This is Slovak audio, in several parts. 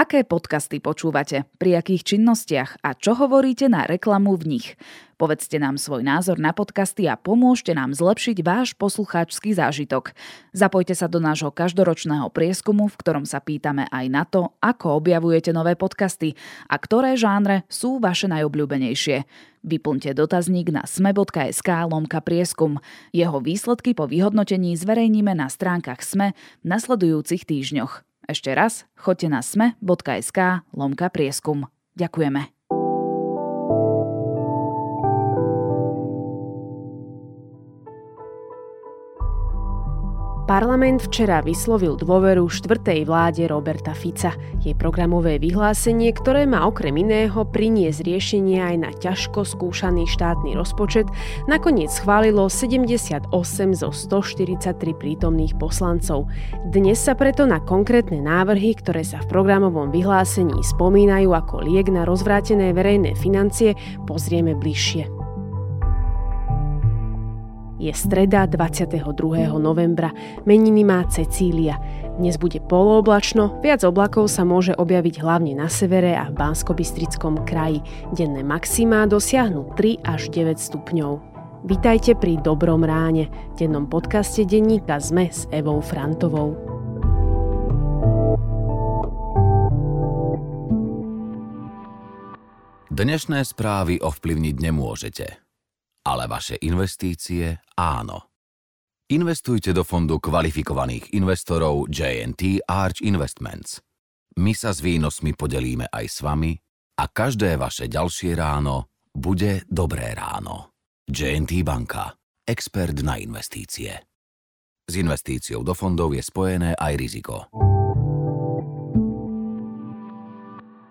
Aké podcasty počúvate, pri akých činnostiach a čo hovoríte na reklamu v nich? Povedzte nám svoj názor na podcasty a pomôžte nám zlepšiť váš poslucháčsky zážitok. Zapojte sa do nášho každoročného prieskumu, v ktorom sa pýtame aj na to, ako objavujete nové podcasty a ktoré žánre sú vaše najobľúbenejšie. Vyplňte dotazník na sme.sk/prieskum. Jeho výsledky po vyhodnotení zverejníme na stránkach SME v nasledujúcich týždňoch. Ešte raz, choďte na sme.sk/prieskum. Ďakujeme. Parlament včera vyslovil dôveru štvrtej vláde Roberta Fica. Jej programové vyhlásenie, ktoré má okrem iného priniesť riešenie aj na ťažko skúšaný štátny rozpočet, nakoniec schválilo 78 zo 143 prítomných poslancov. Dnes sa preto na konkrétne návrhy, ktoré sa v programovom vyhlásení spomínajú ako liek na rozvrátené verejné financie, pozrieme bližšie. Je streda 22. novembra. Meniny má Cecília. Dnes bude polooblačno, viac oblakov sa môže objaviť hlavne na severe a v Banskobystrickom kraji. Denné maximá dosiahnu 3 až 9 stupňov. Vitajte pri Dobrom ráne, dennom podcaste denníka SME s Evou Frantovou. Dnešné správy ovplyvniť nemôžete, ale vaše investície áno. Investujte do fondu kvalifikovaných investorov JNT Arch Investments. My sa s výnosmi podelíme aj s vami a každé vaše ďalšie ráno bude dobré ráno. JNT banka. Expert na investície. S investíciou do fondov je spojené aj riziko.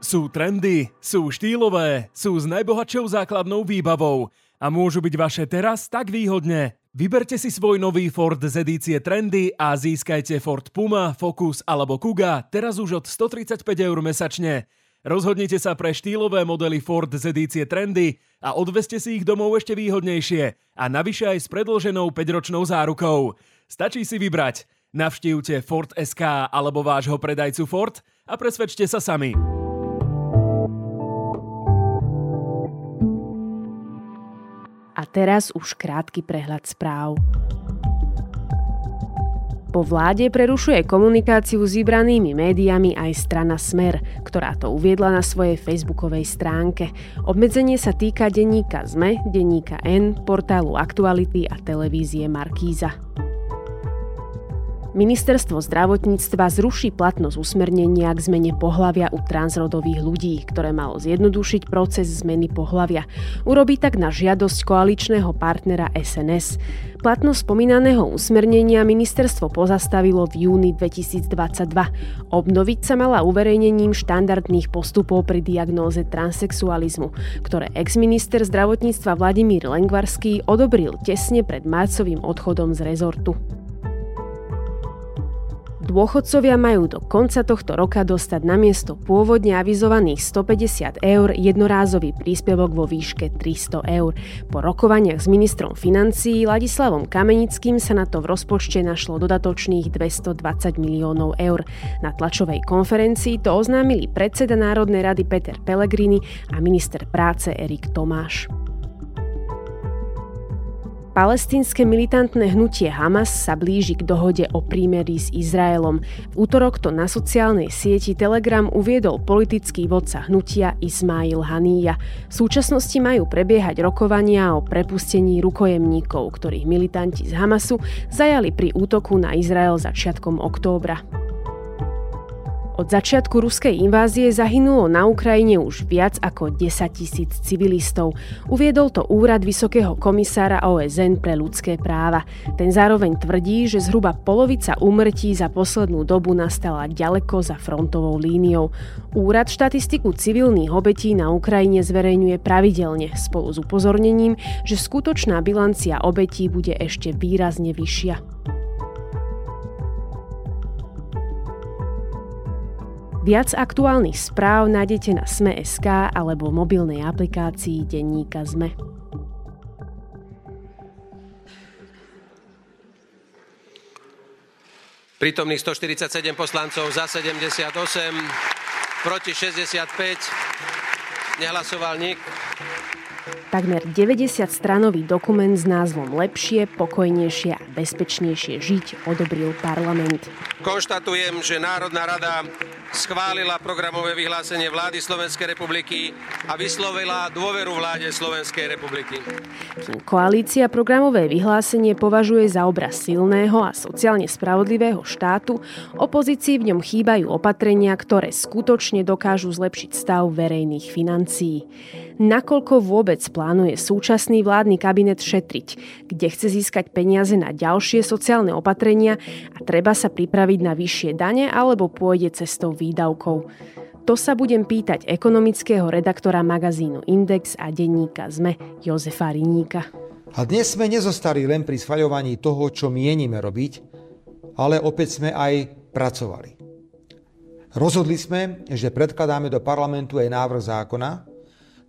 Sú trendy, sú štýlové, sú s najbohatšou základnou výbavou a môžu byť vaše teraz tak výhodne. Vyberte si svoj nový Ford z edície Trendy a získajte Ford Puma, Focus alebo Kuga teraz už od 135 € mesačne. Rozhodnite sa pre štýlové modely Ford z edície Trendy a odveste si ich domov ešte výhodnejšie a navyše aj s predĺženou 5-ročnou zárukou. Stačí si vybrať. Navštívte Ford SK alebo vášho predajcu Ford a presvedčte sa sami. A teraz už krátky prehľad správ. Po vláde prerušuje komunikáciu s vybranými médiami aj strana Smer, ktorá to uviedla na svojej facebookovej stránke. Obmedzenie sa týka denníka SME, denníka N, portálu Aktuality a televízie Markíza. Ministerstvo zdravotníctva zruší platnosť usmernenia k zmene pohlavia u transrodových ľudí, ktoré malo zjednodušiť proces zmeny pohlavia. Urobí tak na žiadosť koaličného partnera SNS. Platnosť spomínaného usmernenia ministerstvo pozastavilo v júni 2022. Obnoviť sa mala uverejnením štandardných postupov pri diagnóze transsexualizmu, ktoré exminister zdravotníctva Vladimír Lengvarský odobril tesne pred marcovým odchodom z rezortu. Dôchodcovia majú do konca tohto roka dostať namiesto pôvodne avizovaných 150 € jednorázový príspevok vo výške 300 €. Po rokovaniach s ministrom financií Ladislavom Kamenickým sa na to v rozpočte našlo dodatočných 220 miliónov €. Na tlačovej konferencii to oznámili predseda Národnej rady Peter Pellegrini a minister práce Erik Tomáš. Palestínske militantné hnutie Hamas sa blíži k dohode o prímerí s Izraelom. V utorok to na sociálnej sieti Telegram uviedol politický vodca hnutia Ismail Haníja. V súčasnosti majú prebiehať rokovania o prepustení rukojemníkov, ktorých militanti z Hamasu zajali pri útoku na Izrael začiatkom októbra. Od začiatku ruskej invázie zahynulo na Ukrajine už viac ako 10 000 civilistov. Uviedol to úrad Vysokého komisára OSN pre ľudské práva. Ten zároveň tvrdí, že zhruba polovica úmrtí za poslednú dobu nastala ďaleko za frontovou líniou. Úrad štatistiku civilných obetí na Ukrajine zverejňuje pravidelne spolu s upozornením, že skutočná bilancia obetí bude ešte výrazne vyššia. Viac aktuálnych správ nájdete na sme.sk alebo v mobilnej aplikácii denníka SME. Prítomných 147 poslancov za 78, proti 65, nehlasoval nik. Takmer 90-stranový dokument s názvom Lepšie, pokojnejšie a bezpečnejšie žiť odobril parlament. Konštatujem, že Národná rada schválila programové vyhlásenie vlády Slovenskej republiky a vyslovila dôveru vláde Slovenskej republiky. Koalícia programové vyhlásenie považuje za obraz silného a sociálne spravodlivého štátu, opozícii v ňom chýbajú opatrenia, ktoré skutočne dokážu zlepšiť stav verejných financií. Nakoľko vôbec plánuje súčasný vládny kabinet šetriť, kde chce získať peniaze na ďalšie sociálne opatrenia a treba sa pripraviť na vyššie dane alebo pôjde cestou výdavkov. To sa budem pýtať ekonomického redaktora magazínu Index a denníka SME Jozefa Ryníka. A dnes sme nezostali len pri schvaľovaní toho, čo mienime robiť, ale opäť sme aj pracovali. Rozhodli sme, že predkladáme do parlamentu aj návrh zákona,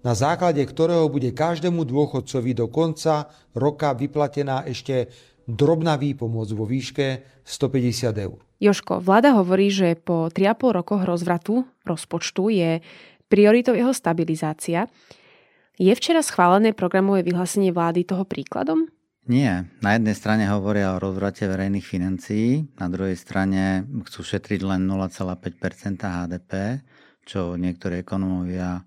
na základe ktorého bude každému dôchodcovi do konca roka vyplatená ešte drobná výpomoc vo výške 150 eur. Jožko, vláda hovorí, že po 3,5 rokoch rozvratu rozpočtu je prioritou jeho stabilizácia. Je včera schválené programové vyhlásenie vlády toho príkladom? Nie. Na jednej strane hovoria o rozvrate verejných financií, na druhej strane chcú šetriť len 0,5% HDP, čo niektorí ekonomovia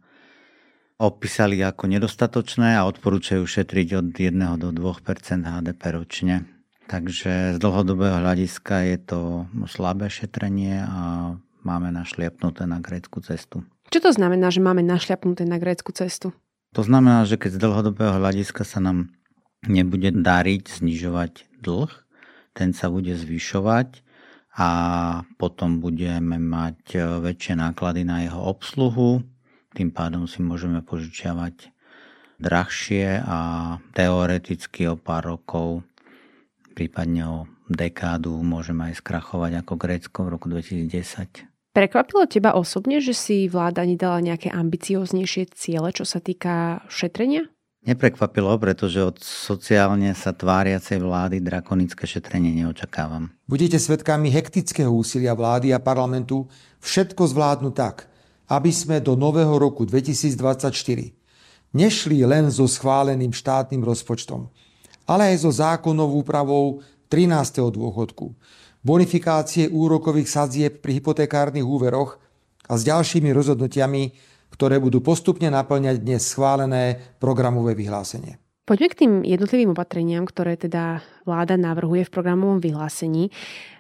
opísali ako nedostatočné a odporúčajú šetriť od 1 do 2% HDP ročne. Takže z dlhodobého hľadiska je to slabé šetrenie a máme našliapnuté na grécku cestu. Čo to znamená, že máme našliapnuté na grécku cestu? To znamená, že keď z dlhodobého hľadiska sa nám nebude dariť znižovať dlh, ten sa bude zvyšovať a potom budeme mať väčšie náklady na jeho obsluhu. Tým pádom si môžeme požičiavať drahšie a teoreticky o pár rokov, prípadne o dekádu, môžeme aj skrachovať ako Grécko v roku 2010. Prekvapilo teba osobne, že si vláda nedala nejaké ambicioznejšie ciele, čo sa týka šetrenia? Neprekvapilo, pretože od sociálne sa tváriacej vlády drakonické šetrenie neočakávam. Budete svedkami hektického úsilia vlády a parlamentu všetko zvládnu tak, aby sme do nového roku 2024 nešli len so schváleným štátnym rozpočtom, ale aj so zákonnou úpravou 13. dôchodku, bonifikácie úrokových sadzieb pri hypotekárnych úveroch a s ďalšími rozhodnutiami, ktoré budú postupne naplňať dnes schválené programové vyhlásenie. Poďme k tým jednotlivým opatreniam, ktoré teda vláda navrhuje v programovom vyhlásení.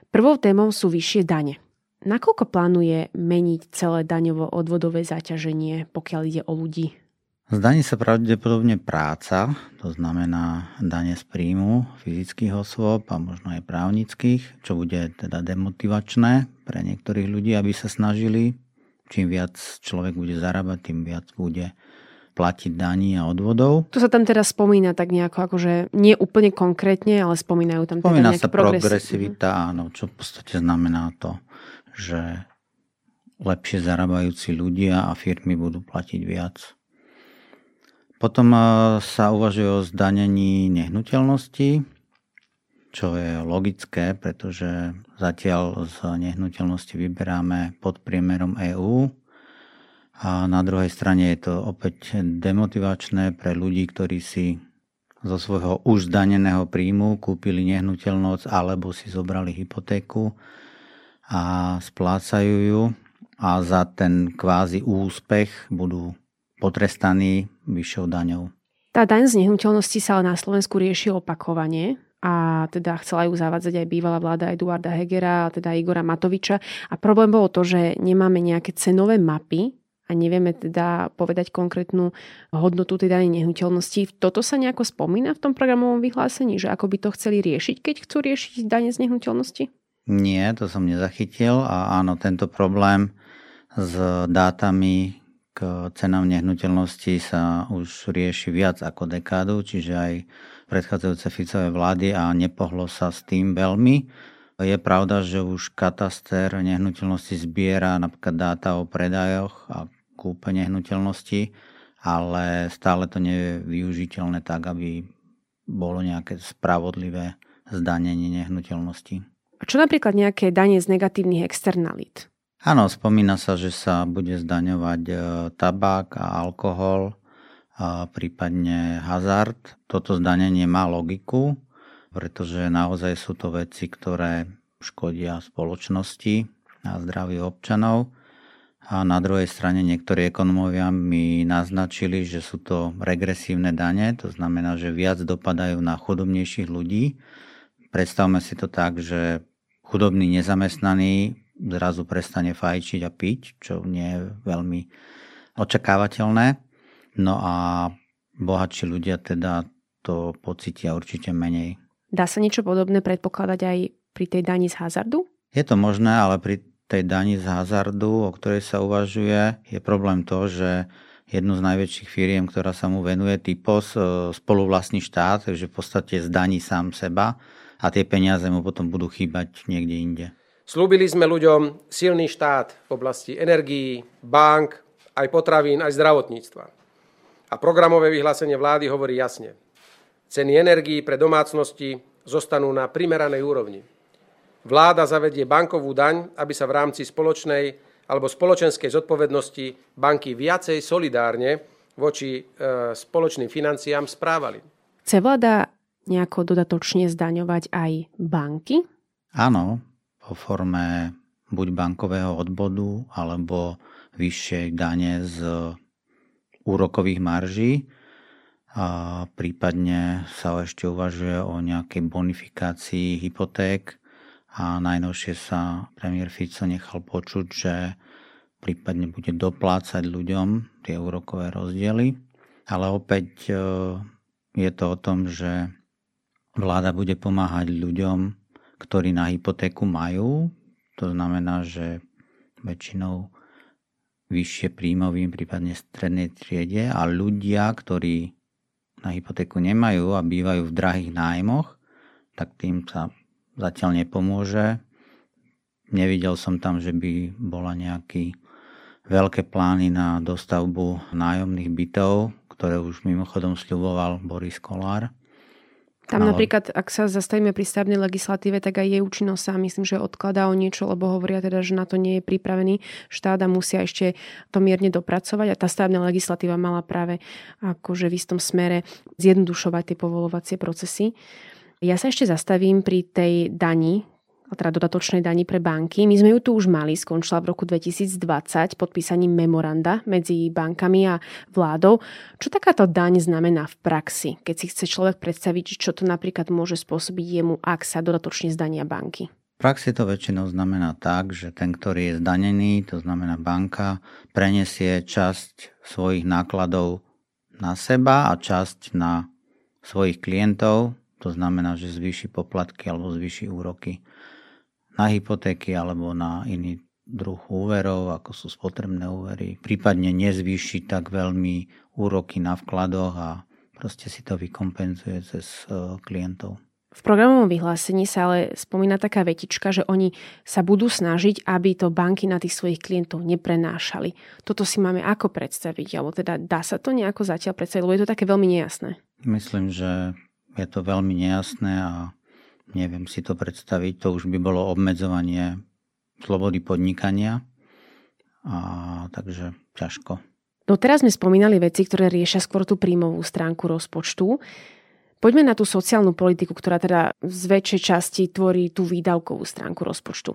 Prvou témou sú vyššie dane. Nakoľko plánuje meniť celé daňovo-odvodové zaťaženie, pokiaľ ide o ľudí? Zdaní sa pravdepodobne práca, to znamená dane z príjmu fyzických osôb a možno aj právnických, čo bude teda demotivačné pre niektorých ľudí, aby sa snažili. Čím viac človek bude zarábať, tým viac bude platiť daní a odvodov. To sa tam teda spomína tak nejako, akože nie úplne konkrétne, ale spomínajú tam teda nejaké progresivita. Spomína sa progresivita, áno, čo v podstate znamená to, že lepšie zarábajúci ľudia a firmy budú platiť viac. Potom sa uvažuje o zdanení nehnuteľnosti, čo je logické, pretože zatiaľ z nehnuteľnosti vyberáme pod priemerom EÚ. A na druhej strane je to opäť demotivačné pre ľudí, ktorí si zo svojho už zdaneného príjmu kúpili nehnuteľnosť alebo si zobrali hypotéku a splácajú ju a za ten kvázi úspech budú potrestaní vyššou daňou. Tá daň z nehnuteľnosti sa na Slovensku rieši opakovane a teda chcela ju zavádzať aj bývalá vláda Eduarda Hegera a teda Igora Matoviča a problém bolo to, že nemáme nejaké cenové mapy a nevieme teda povedať konkrétnu hodnotu tej danej nehnuteľnosti. Toto sa nejako spomína v tom programovom vyhlásení, že ako by to chceli riešiť, keď chcú riešiť dane z nehnuteľnosti? Nie, to som nezachytil a áno, tento problém s dátami k cenám nehnuteľnosti sa už rieši viac ako dekádu, čiže aj predchádzajúce Ficové vlády a nepohlo sa s tým veľmi. Je pravda, že už kataster nehnuteľnosti zbiera napríklad dáta o predajoch a kúpe nehnuteľnosti, ale stále to nie je využiteľné tak, aby bolo nejaké spravodlivé zdanenie nehnuteľnosti. Čo napríklad nejaké dane z negatívnych externalít? Áno, spomína sa, že sa bude zdaňovať tabák a alkohol, prípadne hazard. Toto zdanenie má logiku, pretože naozaj sú to veci, ktoré škodia spoločnosti a zdraví občanov. A na druhej strane niektorí ekonomovia mi naznačili, že sú to regresívne dane, to znamená, že viac dopadajú na chudobnejších ľudí. Predstavme si to tak, že chudobný nezamestnaný zrazu prestane fajčiť a piť, čo nie je veľmi očakávateľné. No a bohatší ľudia teda to pocítia určite menej. Dá sa niečo podobné predpokladať aj pri tej dani z hazardu? Je to možné, ale pri tej dani z hazardu, o ktorej sa uvažuje, je problém to, že jednu z najväčších firiem, ktorá sa mu venuje, Typos, spoluvlastní štát, takže v podstate zdaní sám seba a tie peniaze mu potom budú chýbať niekde inde. Sľúbili sme ľuďom silný štát v oblasti energií, bank, aj potravín, aj zdravotníctva. A programové vyhlásenie vlády hovorí jasne. Ceny energií pre domácnosti zostanú na primeranej úrovni. Vláda zavedie bankovú daň, aby sa v rámci spoločnej alebo spoločenskej zodpovednosti banky viacej solidárne voči spoločným financiám správali. Chce vláda nejako dodatočne zdaňovať aj banky? Áno. Po forme buď bankového odbodu alebo vyššej dane z úrokových marží. A prípadne sa ešte uvažuje o nejakej bonifikácii hypoték a najnovšie sa premiér Fico nechal počuť, že prípadne bude doplácať ľuďom tie úrokové rozdiely. Ale opäť je to o tom, že vláda bude pomáhať ľuďom, ktorí na hypotéku majú, to znamená, že väčšinou vyššie príjmovým, prípadne strednej triede, a ľudia, ktorí na hypotéku nemajú a bývajú v drahých nájmoch, tak tým sa zatiaľ nepomôže. Nevidel som tam, že by bola nejaké veľké plány na dostavbu nájomných bytov, ktoré už mimochodom sľuboval Boris Kolár. Tam napríklad, ak sa zastavíme pri stavebnej legislatíve, tak aj jej účinnosť sa myslím, že odkladá o niečo, lebo hovoria teda, že na to nie je pripravený štát a musia ešte to mierne dopracovať. A tá stavebná legislatíva mala práve akože v istom smere zjednodušovať tie povolovacie procesy. Ja sa ešte zastavím pri tej dani, teda dodatočnej dani pre banky. My sme ju tu už mali, skončila v roku 2020 podpísaním memoranda medzi bankami a vládou. Čo takáto daň znamená v praxi, keď si chce človek predstaviť, čo to napríklad môže spôsobiť jemu, ak sa dodatočne zdania banky? V praxi to väčšinou znamená tak, že ten, ktorý je zdanený, to znamená banka, prenesie časť svojich nákladov na seba a časť na svojich klientov, to znamená, že zvýši poplatky alebo zvýši úroky na hypotéky alebo na iný druh úverov, ako sú spotrebné úvery. Prípadne nezvýši tak veľmi úroky na vkladoch a proste si to vykompenzuje cez klientov. V programovom vyhlásení sa ale spomína taká vetička, že oni sa budú snažiť, aby to banky na tých svojich klientov neprenášali. Toto si máme ako predstaviť? Alebo teda dá sa to nejako zatiaľ predstaviť? Lebo je to také veľmi nejasné. Myslím, že je to veľmi nejasné a neviem si to predstaviť. To už by bolo obmedzovanie slobody podnikania, a takže ťažko. Doteraz sme spomínali veci, ktoré riešia skôr tú príjmovú stránku rozpočtu. Poďme na tú sociálnu politiku, ktorá teda z väčšej časti tvorí tú výdavkovú stránku rozpočtu.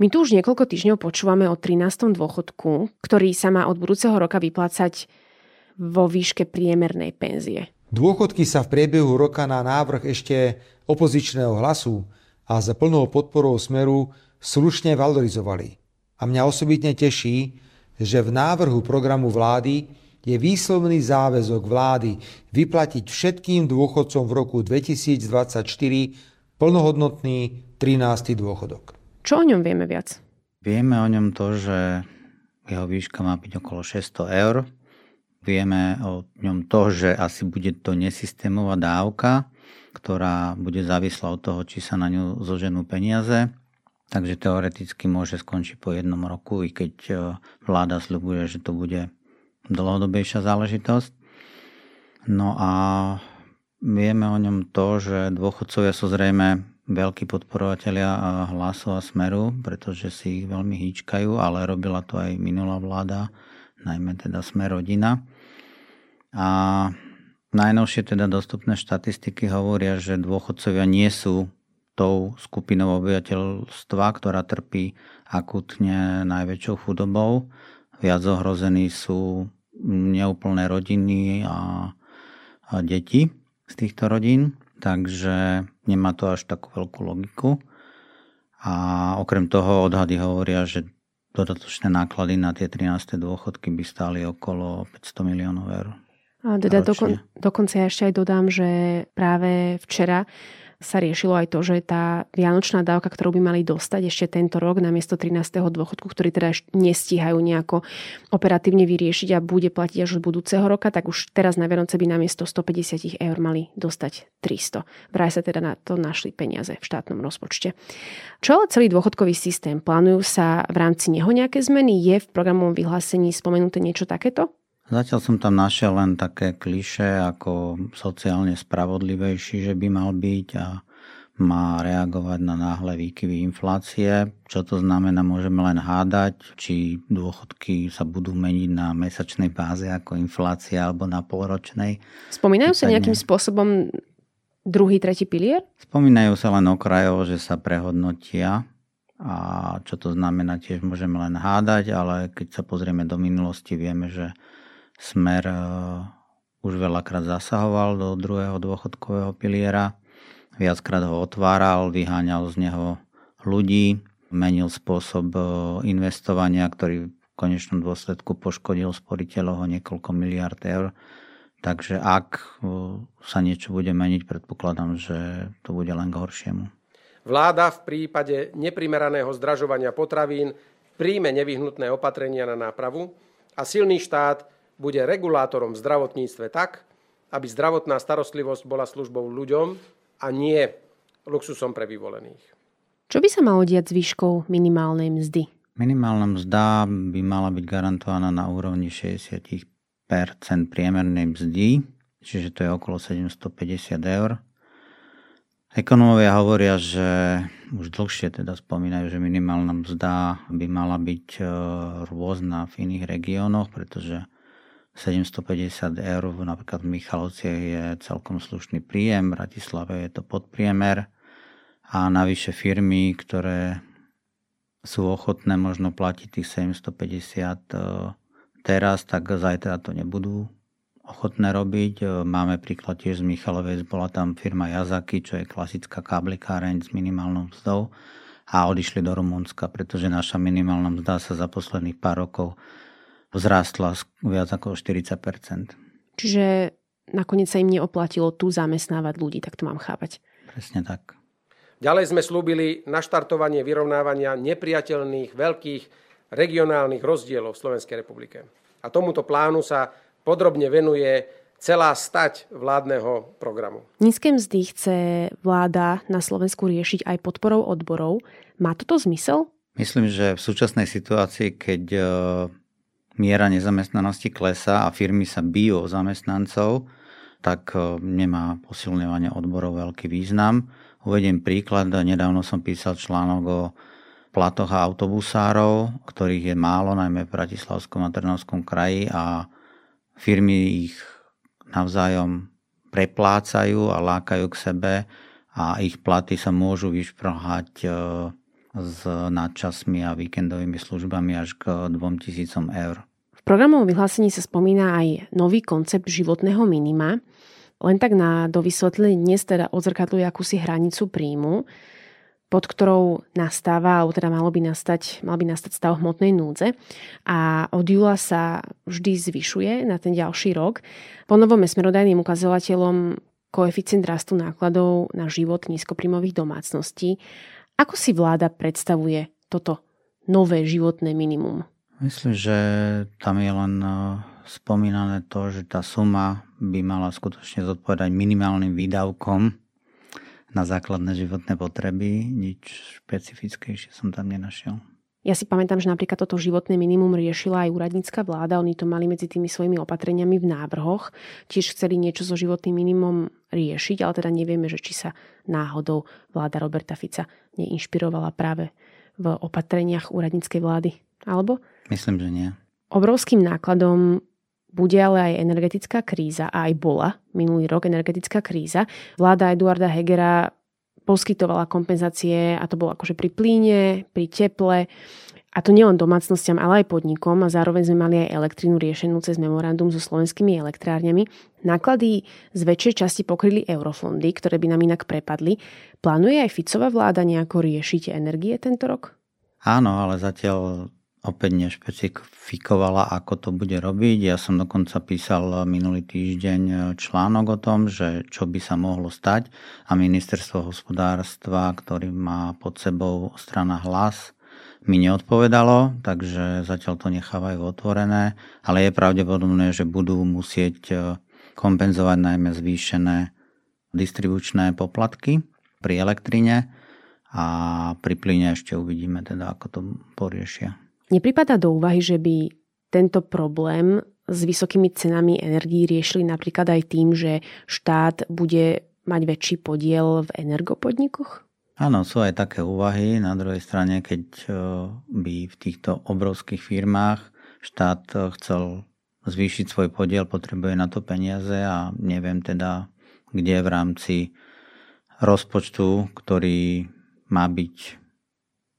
My tu už niekoľko týždňov počúvame o 13. dôchodku, ktorý sa má od budúceho roka vyplácať vo výške priemernej penzie. Dôchodky sa v priebehu roka na návrh ešte opozičného Hlasu a za plnou podporou Smeru slušne valorizovali. A mňa osobitne teší, že v návrhu programu vlády je výslovný záväzok vlády vyplatiť všetkým dôchodcom v roku 2024 plnohodnotný 13. dôchodok. Čo o ňom vieme viac? Vieme o ňom to, že jeho výška má byť okolo 600 eur. Vieme o ňom to, že asi bude to nesystémová dávka, ktorá bude závislá od toho, či sa na ňu zoženú peniaze. Takže teoreticky môže skončiť po jednom roku, i keď vláda sľubuje, že to bude dlhodobejšia záležitosť. No a vieme o ňom to, že dôchodcovia sú zrejme veľkí podporovatelia Hlasu a Smeru, pretože si ich veľmi hýčkajú, ale robila to aj minulá vláda, najmä teda Smer rodina. A najnovšie teda dostupné štatistiky hovoria, že dôchodcovia nie sú tou skupinou obyvateľstva, ktorá trpí akútne najväčšou chudobou. Viac ohrození sú neúplné rodiny a deti z týchto rodín. Takže nemá to až takú veľkú logiku. A okrem toho odhady hovoria, že dodatočné náklady na tie 13. dôchodky by stáli okolo 500 miliónov eur. A teda dokonca ja ešte aj dodám, že práve včera sa riešilo aj to, že tá vianočná dávka, ktorú by mali dostať ešte tento rok namiesto 13. dôchodku, ktorý teda nestíhajú nejako operatívne vyriešiť a bude platiť až od budúceho roka, tak už teraz na Vianoce by namiesto 150 eur mali dostať 300. Vraj sa teda na to našli peniaze v štátnom rozpočte. Čo ale celý dôchodkový systém? Plánujú sa v rámci neho nejaké zmeny? Je v programovom vyhlásení spomenuté niečo takéto? Zatiaľ som tam našiel len také klišé ako sociálne spravodlivejší, že by mal byť a má reagovať na náhle výkyvy inflácie. Čo to znamená, môžeme len hádať, či dôchodky sa budú meniť na mesačnej báze ako inflácia alebo na polročnej. Spomínajú sa nejakým spôsobom druhý, tretí pilier? Spomínajú sa len okrajovo, že sa prehodnotia. A čo to znamená, tiež môžeme len hádať, ale keď sa pozrieme do minulosti, vieme, že Smer už veľakrát zasahoval do druhého dôchodkového piliera, viackrát ho otváral, vyháňal z neho ľudí, menil spôsob investovania, ktorý v konečnom dôsledku poškodil sporiteľov o niekoľko miliárd eur. Takže ak sa niečo bude meniť, predpokladám, že to bude len k horšiemu. Vláda v prípade neprimeraného zdražovania potravín príjme nevyhnutné opatrenia na nápravu a silný štát bude regulátorom v zdravotníctve tak, aby zdravotná starostlivosť bola službou ľuďom a nie luxusom pre vyvolených. Čo by sa malo diať s výškou minimálnej mzdy? Minimálna mzda by mala byť garantovaná na úrovni 60% priemernej mzdy, čiže to je okolo 750 eur. Ekonómovia hovoria, že už dlhšie teda spomínajú, že minimálna mzda by mala byť rôzna v iných regiónoch, pretože 750 eur napríklad v Michalovciach je celkom slušný príjem, v Bratislave je to podpriemer a navyše firmy, ktoré sú ochotné možno platiť tých 750 teraz, tak zajtra to nebudú ochotné robiť. Máme príklad tiež z Michalovec, bola tam firma Yazaki, čo je klasická káblikáreň s minimálnou mzdou a odišli do Rumunska, pretože naša minimálna mzda sa za posledných pár rokov vzrástla viac ako 40%. Čiže nakoniec sa im neoplatilo tu zamestnávať ľudí, tak to mám chápať. Presne tak. Ďalej sme slúbili naštartovanie vyrovnávania nepriateľných veľkých regionálnych rozdielov v Slovenskej republike. A tomuto plánu sa podrobne venuje celá stať vládneho programu. Nízke mzdy chce vláda na Slovensku riešiť aj podporou odborov. Má toto zmysel? Myslím, že v súčasnej situácii, keď miera nezamestnanosti klesá a firmy sa bijú o zamestnancov, tak nemá posilňovanie odborov veľký význam. Uvediem príklad, nedávno som písal článok o platoch a autobusárov, ktorých je málo, najmä v Bratislavskom a Trnavskom kraji a firmy ich navzájom preplácajú a lákajú k sebe a ich platy sa môžu vyšplhať s nadčasmi a víkendovými službami až k 2000 eur. V programovom vyhlásení sa spomína aj nový koncept životného minima. Len tak na dovysvetlenie, dnes teda odzrkadľuje akúsi hranicu príjmu, pod ktorou nastáva, alebo teda mal by nastať stav hmotnej núdze. A od júla sa vždy zvyšuje na ten ďalší rok. Po novom smerodajným ukazovateľom koeficient rastu nákladov na život nízkopríjmových domácností. Ako si vláda predstavuje toto nové životné minimum? Myslím, že tam je len spomínané to, že tá suma by mala skutočne zodpovedať minimálnym výdavkom na základné životné potreby. Nič špecifickejšie som tam nenašiel. Ja si pamätám, že napríklad toto životné minimum riešila aj úradnícka vláda. Oni to mali medzi tými svojimi opatreniami v návrhoch. Tiež chceli niečo so životným minimum riešiť, ale teda nevieme, že či sa náhodou vláda Roberta Fica neinšpirovala práve v opatreniach úradníckej vlády. Alebo? Myslím, že nie. Obrovským nákladom bude ale aj energetická kríza, a aj bola minulý rok energetická kríza. Vláda Eduarda Hegera poskytovala kompenzácie, a to bolo akože pri plíne, pri teple, a to nielen domácnostiam, ale aj podnikom, a zároveň sme mali aj elektrínu riešenú cez memorandum so slovenskými elektrárňami. Náklady z väčšej časti pokryli eurofondy, ktoré by nám inak prepadli. Plánuje aj Ficová vláda nejako riešiť energie tento rok? Áno, ale zatiaľ opäť nešpecifikovala, ako to bude robiť. Ja som dokonca písal minulý týždeň článok o tom, že čo by sa mohlo stať, a ministerstvo hospodárstva, ktorý má pod sebou strana Hlas, mi neodpovedalo, takže zatiaľ to nechávajú otvorené, ale je pravdepodobné, že budú musieť kompenzovať najmä zvýšené distribučné poplatky pri elektrine, a pri plyne ešte uvidíme teda, ako to poriešia. Nepripadá do úvahy, že by tento problém s vysokými cenami energií riešili napríklad aj tým, že štát bude mať väčší podiel v energopodnikoch? Áno, sú aj také úvahy. Na druhej strane, keď by v týchto obrovských firmách štát chcel zvýšiť svoj podiel, potrebuje na to peniaze, a neviem teda, kde v rámci rozpočtu, ktorý má byť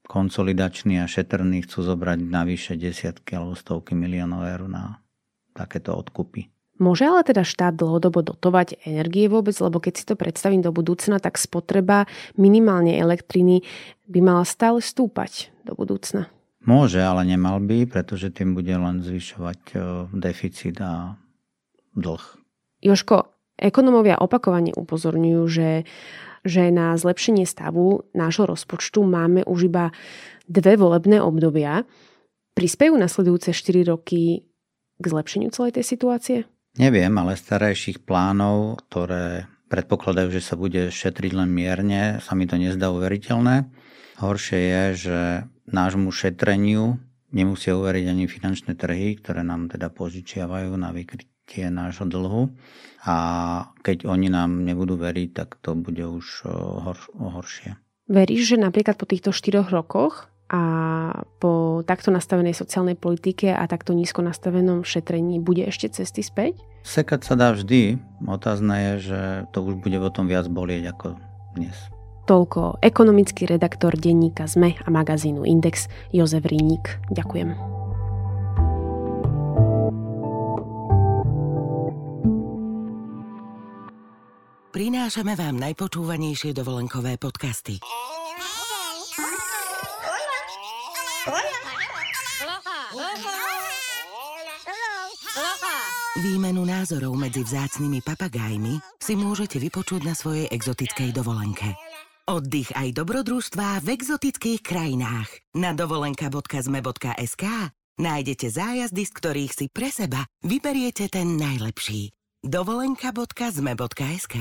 konsolidační a šetrní, chcú zobrať navyše desiatky alebo stovky miliónov eur na takéto odkupy. Môže ale teda štát dlhodobo dotovať energie vôbec? Lebo keď si to predstavím do budúcna, tak spotreba minimálne elektriny by mala stále stúpať do budúcna. Môže, ale nemal by, pretože tým bude len zvyšovať deficit a dlh. Jožko, ekonomovia opakovane upozorňujú, že na zlepšenie stavu nášho rozpočtu máme už iba 2 volebné obdobia. Prispejú nasledujúce 4 roky k zlepšeniu celej tej situácie? Neviem, ale starejších plánov, ktoré predpokladajú, že sa bude šetriť len mierne, sa mi to nezdá uveriteľné. Horšie je, že nášmu šetreniu nemusia uveriť ani finančné trhy, ktoré nám teda požičiavajú na vykrytie nášho dlhu. A keď oni nám nebudú veriť, tak to bude už horšie. Veríš, že napríklad po týchto 4 rokoch a po takto nastavenej sociálnej politike a takto nízko nastavenom šetrení bude ešte cesty späť? Sekať sa dá vždy. Otázne je, že to už bude potom viac bolieť ako dnes. Toľko ekonomický redaktor denníka SME a magazínu Index Jozef Ryník. Ďakujem. Prinášame vám najpočúvanejšie dovolenkové podcasty. Výmenu názorov medzi vzácnymi papagájmi si môžete vypočuť na svojej exotickej dovolenke. Oddych aj dobrodružstvá v exotických krajinách. Na dovolenka.zme.sk nájdete zájazdy, z ktorých si pre seba vyberiete ten najlepší. dovolenka.zme.sk.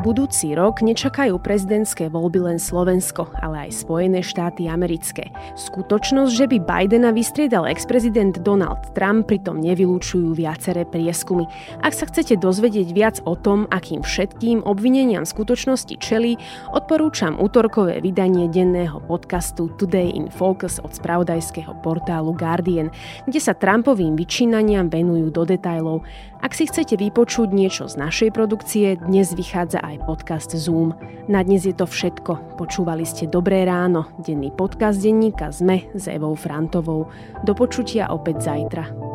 Budúci rok nečakajú prezidentské voľby len Slovensko, ale aj Spojené štáty americké. Skutočnosť, že by Bidena vystriedal ex-prezident Donald Trump, pritom nevylučujú viaceré prieskumy. Ak sa chcete dozvedieť viac o tom, akým všetkým obvineniam skutočnosti čelí, odporúčam utorkové vydanie denného podcastu Today in Focus od spravodajského portálu Guardian, kde sa Trumpovým vyčínaniam venujú do detailov. Ak si chcete vypočuť niečo z našej produkcie, dnes vychádza aj podcast Zoom. Na dnes je to všetko. Počúvali ste Dobré ráno, denný podcast denníka SME s Evou Frantovou. Do počutia opäť zajtra.